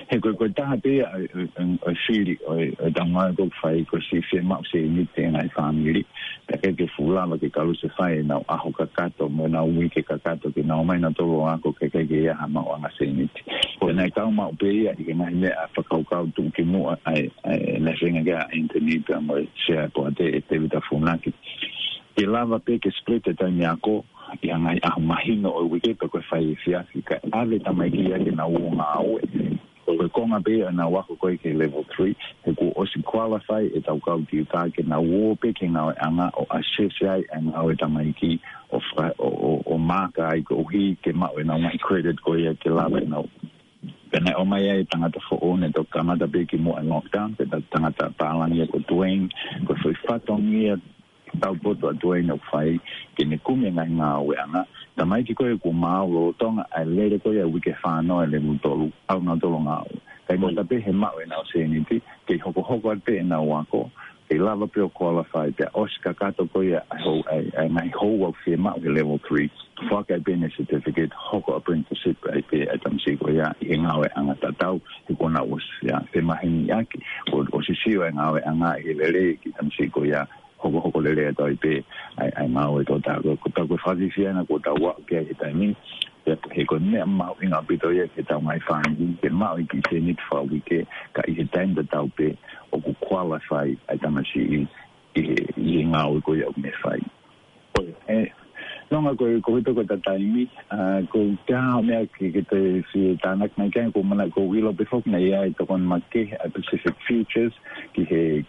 thì cái ta thì ở xử lý ở đằng ngoài cũng phải có sự phê mắc sự như thế này phạm lý tại cái phụ làm cái câu sự sai nào à học các cá tổ mới nào uy cái cá tổ thì nào mai nó tôi lo có cái gì à mà ông sẽ như thế cái này câu mạo bỉ cái này là phải câu tụng cái mũ ai là riêng cái internet mà share có thể tìm được phun lại cái lava cái split tại nhà cô yang ai ahmahino o wiki ko fai fiasika ale tamagia ke na uma o ko konga be na wa ko ke level 3 ko osi qualify eta ko di ta ke na wo pe ke na anga o associate and o tamaki of o maka ai ko hi ke ma na my credit ko ya ke la na kana o mai ai tangata fo one to kamata be ke mo lockdown pe tangata palania ko doing ko fai fatongia tau boto atuai no fai ke ne kumi ngai ngawe ana tamai ki koe ku mau tonga ele koe we ke fa no ele mutolu au na tolonga kai mo tape he mau na se ni ti ke hoko ate na wako ke lava pio qualify te oska kato koe ho ai mai ho of firma level 3 fuck I been a certificate hoko apprenticeship IP atamsi koe ya ngawe anga tatau ko na us ya te mahini yake o sisiwe ngawe anga ele ki tamsi koe ya hoko lele tai pe ai mau to ta ko ta ko fazi fiana ko ta wa ke ta min ya ke ko ne mau ina pito ye ke ta mai fan ke mau ki se nit fa wike ka i ta in ta pe o ku qualify ai ta machi i mau ko ya me fai Nonga ko to ko tataimi ko ka me ki te si tanak na kan ko mana ko wilo befok na ya to kon makke specific features ki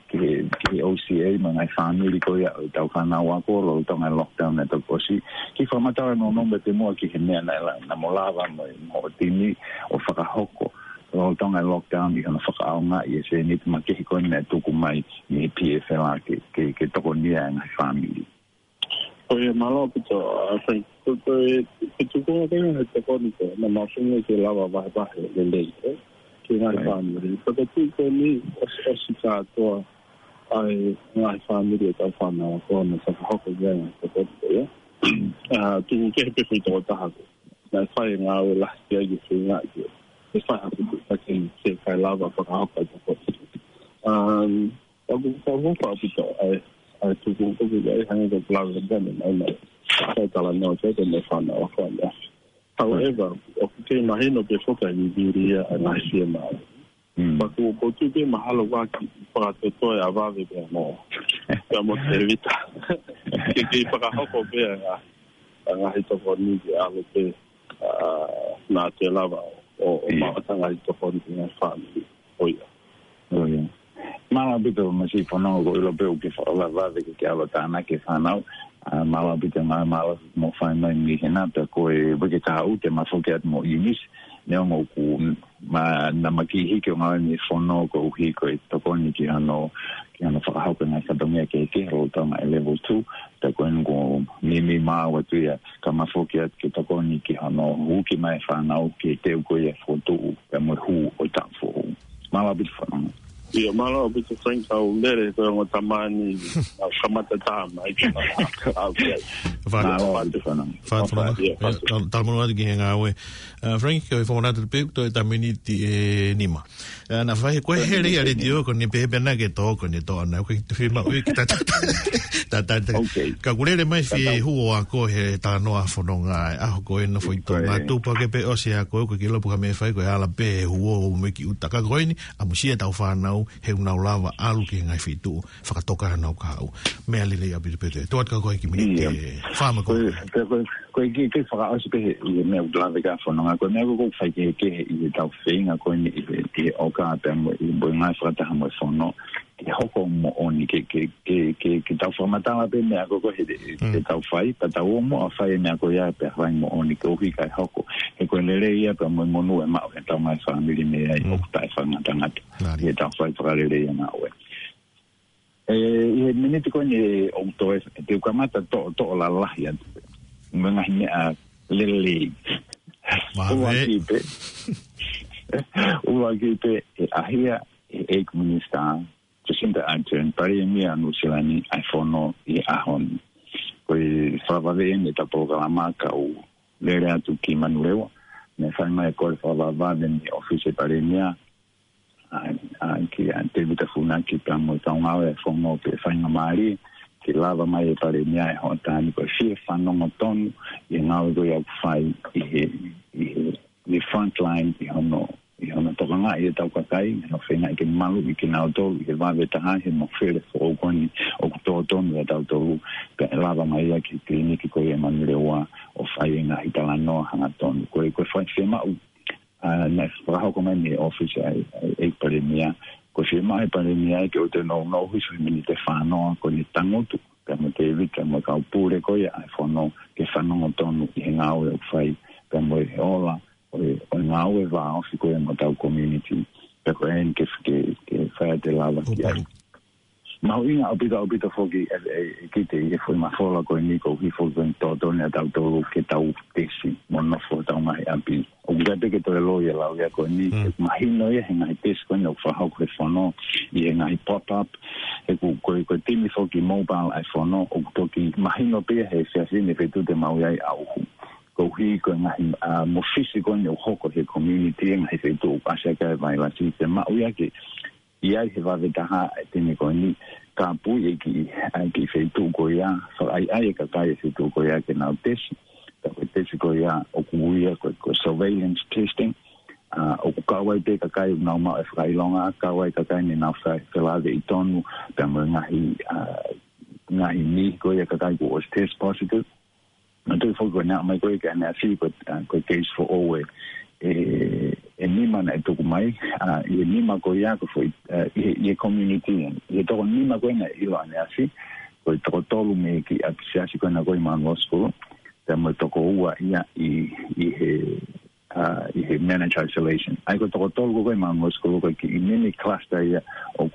OCA man I family ko ya to kana wa ko lo to na lockdown na to ko si ki formata no nombre de mo ki ne na molava mo tini o fa hoko lo to na lockdown di kana fa nga ye se nit makke ko na to ko mai ni PFL ki to kon ya na family Oye malo pito asai pito ko na ko ni na mashung ke lava ba le le ke na family so that you can me associate to ai my family ta fana ko na sa ho ko ya so that you to ke pe to ta na sai na la ya you na you so I can say I love for how I support ko pito ai I took to the hand of love and then I know I found out. However, okay, my hand of the photo in India and I see now. But to go to the Mahalawaki for the toy above it more. I'm not very for a hop of beer and I took on me the other day, not a lover or I took on my family. Oh, yeah. Malabito masi pono go lo peu que fala vade que ela tá na que fanal malabito mal mo fana ni genata ko porque tá ute mas o que é mo inis né mo ku ma na maki que uma ni fono ko rico e toconi que ano fa haupe na academia que ro toma level 2 tá com go mimi ma o tu ya kama fokia que toconi que ano o que mais fanal que teu ko é foto é mo hu o tá fo malabito fanal Yeah, malo bit of things I'll let it go with Tamani. I'll come at the time. I can I'll nau heu nau lava alu ki ngai fitu fakatoka nau kau me ali le abi pete tot ka koi ki minite fama ko koi ki ke faka os pe me udlave ka fonga ko me ko fai ke i tau feinga ko ni te oka tem i boina frata hamo sono e hoko mo oni ke tau formata la pe me ko he tau fai pa tau mo fai me ko ya pe vai mo oni ko ki kai hoko e ko le ia pa mo no e ma o tau mai family me ai o tai fanga tanga e tau fai fra le ia na o e minute ko ni o to e te ko mata to la la ya me ngai a lele o wa ki pe a hia e comunista Jacinta Ardern, pari mi anu silani iPhone i ahon. Koi favavene ta programa ka u lere atu ki manulewa. Ne fai mai kol favavene office pari mi anki ante vita funaki pa mo taunga iPhone pe fai mari ki lava mai pari mi ahon tani ko si fanno moton i nau do ya fai i frontline i hono. Ia na tokanga ia tau kakai no fena ke malu ke na auto ke va betaha he mo fere o koni o toto no tau to ke lava mai ke clinic ko ia manlewa o fainga italano hanaton ko ko fema na spraho como me office e pandemia ko fema e pandemia ke o te no hu su minute fano ko ni tangotu ka mo te vi ka mo ka pure ko ia fono ke fano ton i ngao o fai ka mo e ola o ngau e vao si koe mo tau community pe koe en ke whaia te lava ki ai. Mau inga o pita foki e kite i e fwe ma fola koe niko ki fwe koe toto nea tau tolu ke tau tesi mo nofo tau mahi api. O kate ke toe loe lau ia koe ni mahino ia he ngai tesi koe neo whahau koe whono i e ngai pop-up e koe timi foki mobile ai whono o toki mahino pia he siasini fetu te mau iai auhu. Ko hi ko ngai mo fisico no hoko he community en he to pasa ka vai la sistema o ya ke ia he va vetaha tene ko ni kampu e ki ai ki fetu ko ya so ai ka kai fetu ko ya ke na tes ta ko tes ko ya o ku ia ko surveillance testing o ka wai te ka kai na ma fai longa ka wai ka kai ni na fai la de itonu ta mo ngai ni ko ya ka kai ko test positive. No te fogo na mai ko ke na si but ko case for all e nima na to mai e nima ko ya ko foi e community e to nima ko na ilo na si ko to tolu me ki apsiasi ko na ko man wasco tamo to ko wa ia i manage isolation ai ko to tolu ko man wasco ko ki mini cluster ia o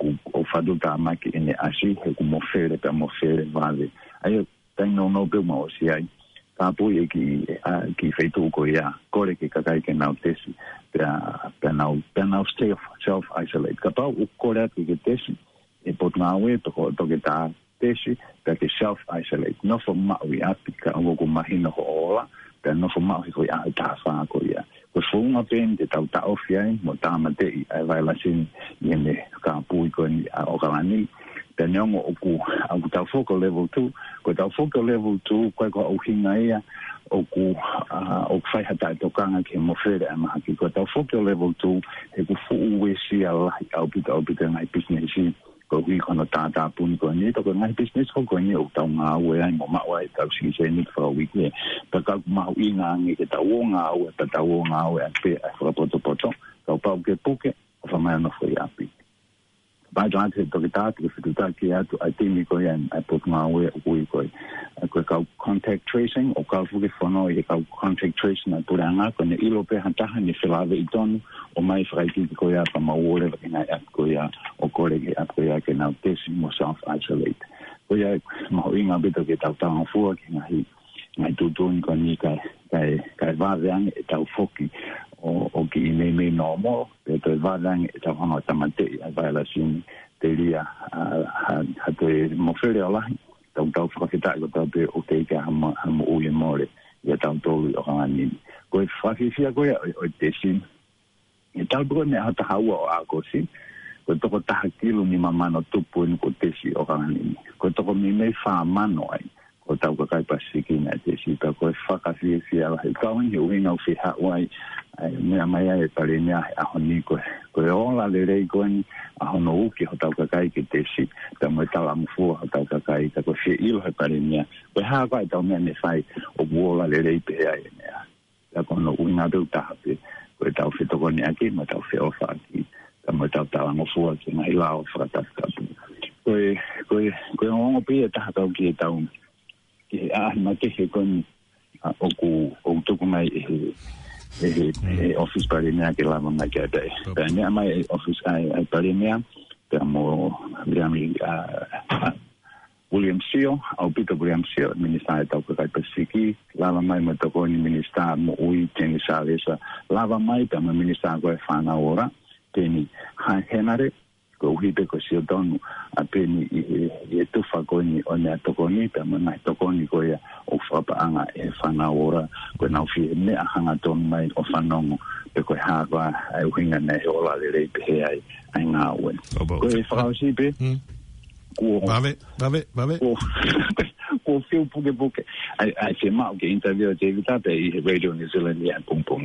fado ta ma ki ne asi ko mo fere ta mo fere vale ai tengo no be mo si ai apo ki feito ko ya kore ki kakai ke na tesi pra na self isolate ka pa o kore ki tesi e potna we to ke ta tesi ta ke self isolate no for ma we apika o ko mahino ola ta no for ma ko ya ta fa ko ya ko fun apende ta ofia mo ta mate ai vai la sin yende ka pu ko ni o ka ni tenho o tal foco level 2 ko tal foco level 2 ko o hingaia o fai hata tokanga ke mofere ama ki ko tal foco level 2 e ko fu we si ala au bit na business ko wi kono tata pun ko ni to ko na business ko ni o tal ma we ai mo ma wai tal si se ni for week ne ta ka ma wi na ni ke ta wonga we pe for poto ka pa ke puke fa ma no foi api ba jang te dokita te fituta ki atu atimi ko yan apok mawe uiko ko ka contact tracing o ka fuge fono e ka contact tracing aturanga ko ne ilo pe hataha ni selave iton o mai fraiki ko ya pa mawole na ko ya o kolege ko ya ke na tesi mo self isolate ko ya mo inga beto ke ta tan fuo ki ngai tutun ko ni ka va vean e ta foki o que me nomo pero va dan estamos automáticamente para la sin teoría a poder moverle online tanto profetar lo tanto o que amo o more ya tanto online con facilidad con decir y tal brone hasta hago algo así con todo tranquilo mi mamá no tuvo en contexto online con todo mi me fa mano o tau ka kai pasiki na te si pa ko faka si ala he kaun yo ina o fi ha wai me amaya e parenia a honi ko Keola lelei koen ahono uki hotaukakai ki tesi ta mo talamfu hotaukakai ta ko she ilo heparinia we ha kai ta me ne sai o bola lelei pe ai ne ta kono una duta pe ko ta ofito ko ne aki ma ta ofio fa ki ta mo ta talamfu ki na ila ofra ta ta ko on pe ta ta ki ta un ki a ma ke se kon o ku o to ko mai office parimia que la mamá que te tenía mai office ai parimia tamo viami a Williamsio au Peter Williamsio ministra ta ko kai pesiki la mamá me tocó ni ministra mo ui teni sabes la mamá tamo ministra ko fana ora teni hanare ko hite ko si don apeni e tu fagoni ona tokoni tamo na tokoni ko ya ofapa anga e fana ora ko na fi me anga ton mai ofanomo pe ko hava ai winga na ola de pe ai ai na wen ko e frausi pe ko va ve ko se pude ai se ma o interview de evitate e radio New Zealand ya pum o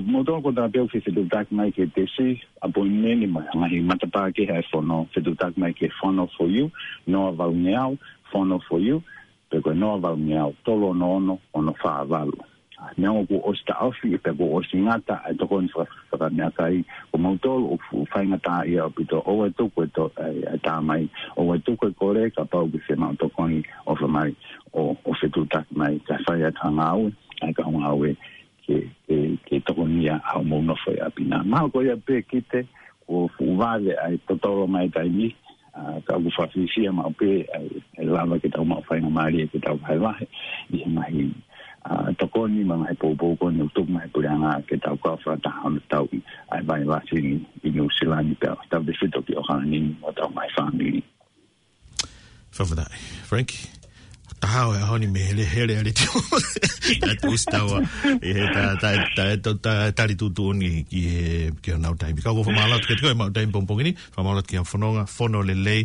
modo ko da pe office do tak mai ke tesi abonneni mai matapa ke ha fono se do tak mai ke fono for you no valneau fono for you pego nova miao tolo nono ono fa avalo namo ku osta afi pego osingata to konfa para nakai como tolo fu fainata ia pito o to kueto ata mai o to ku kore kapau se manto kon of mai o se tuta mai ka faia tamau ai ka hawe ke to konia au mo no foi apina ma ko ia pekite ku fu vale ai tolo mai tai ka go fafisia ma pe la va ke ta ma fa na mari ke ta vai vai ni mai to kon ni ma po po kon no to mai pura na ke ta ko fa ta han ta ai vai va sin in New Zealand ta ta de fito ki oran ni ta mai family fa va dai Frankie Tahau e honi me hele tio. Tustawa e ta ritutu ni ki na utai. Ka go famalat ke ko ma utai pompong ni. Famalat ki fononga fono lelei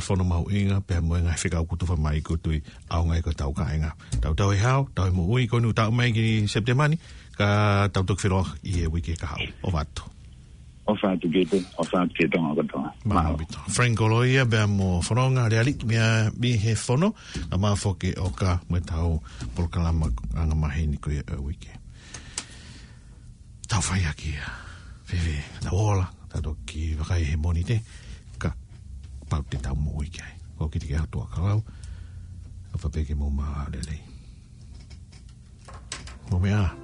fono mau inga pe mo nga fika ku tu famai ku tu au nga ko tau ka nga. Tau e hau tau mo ui ko nu tau mai ki September ni ka tau tok fero e wiki ka hau. Ovato. Ho fatto che dono. Ma Franco Loia abbiamo foronga reali mia bihe fono ama foki oka metau polkalama anga mahini ko wiki. Ta fai aquí. Vive la bola, ta doki vai he monite. Ka pauti ta mo wiki. Ko ki ke hatua kalau. Afa peke mo ma lele. Mo mea.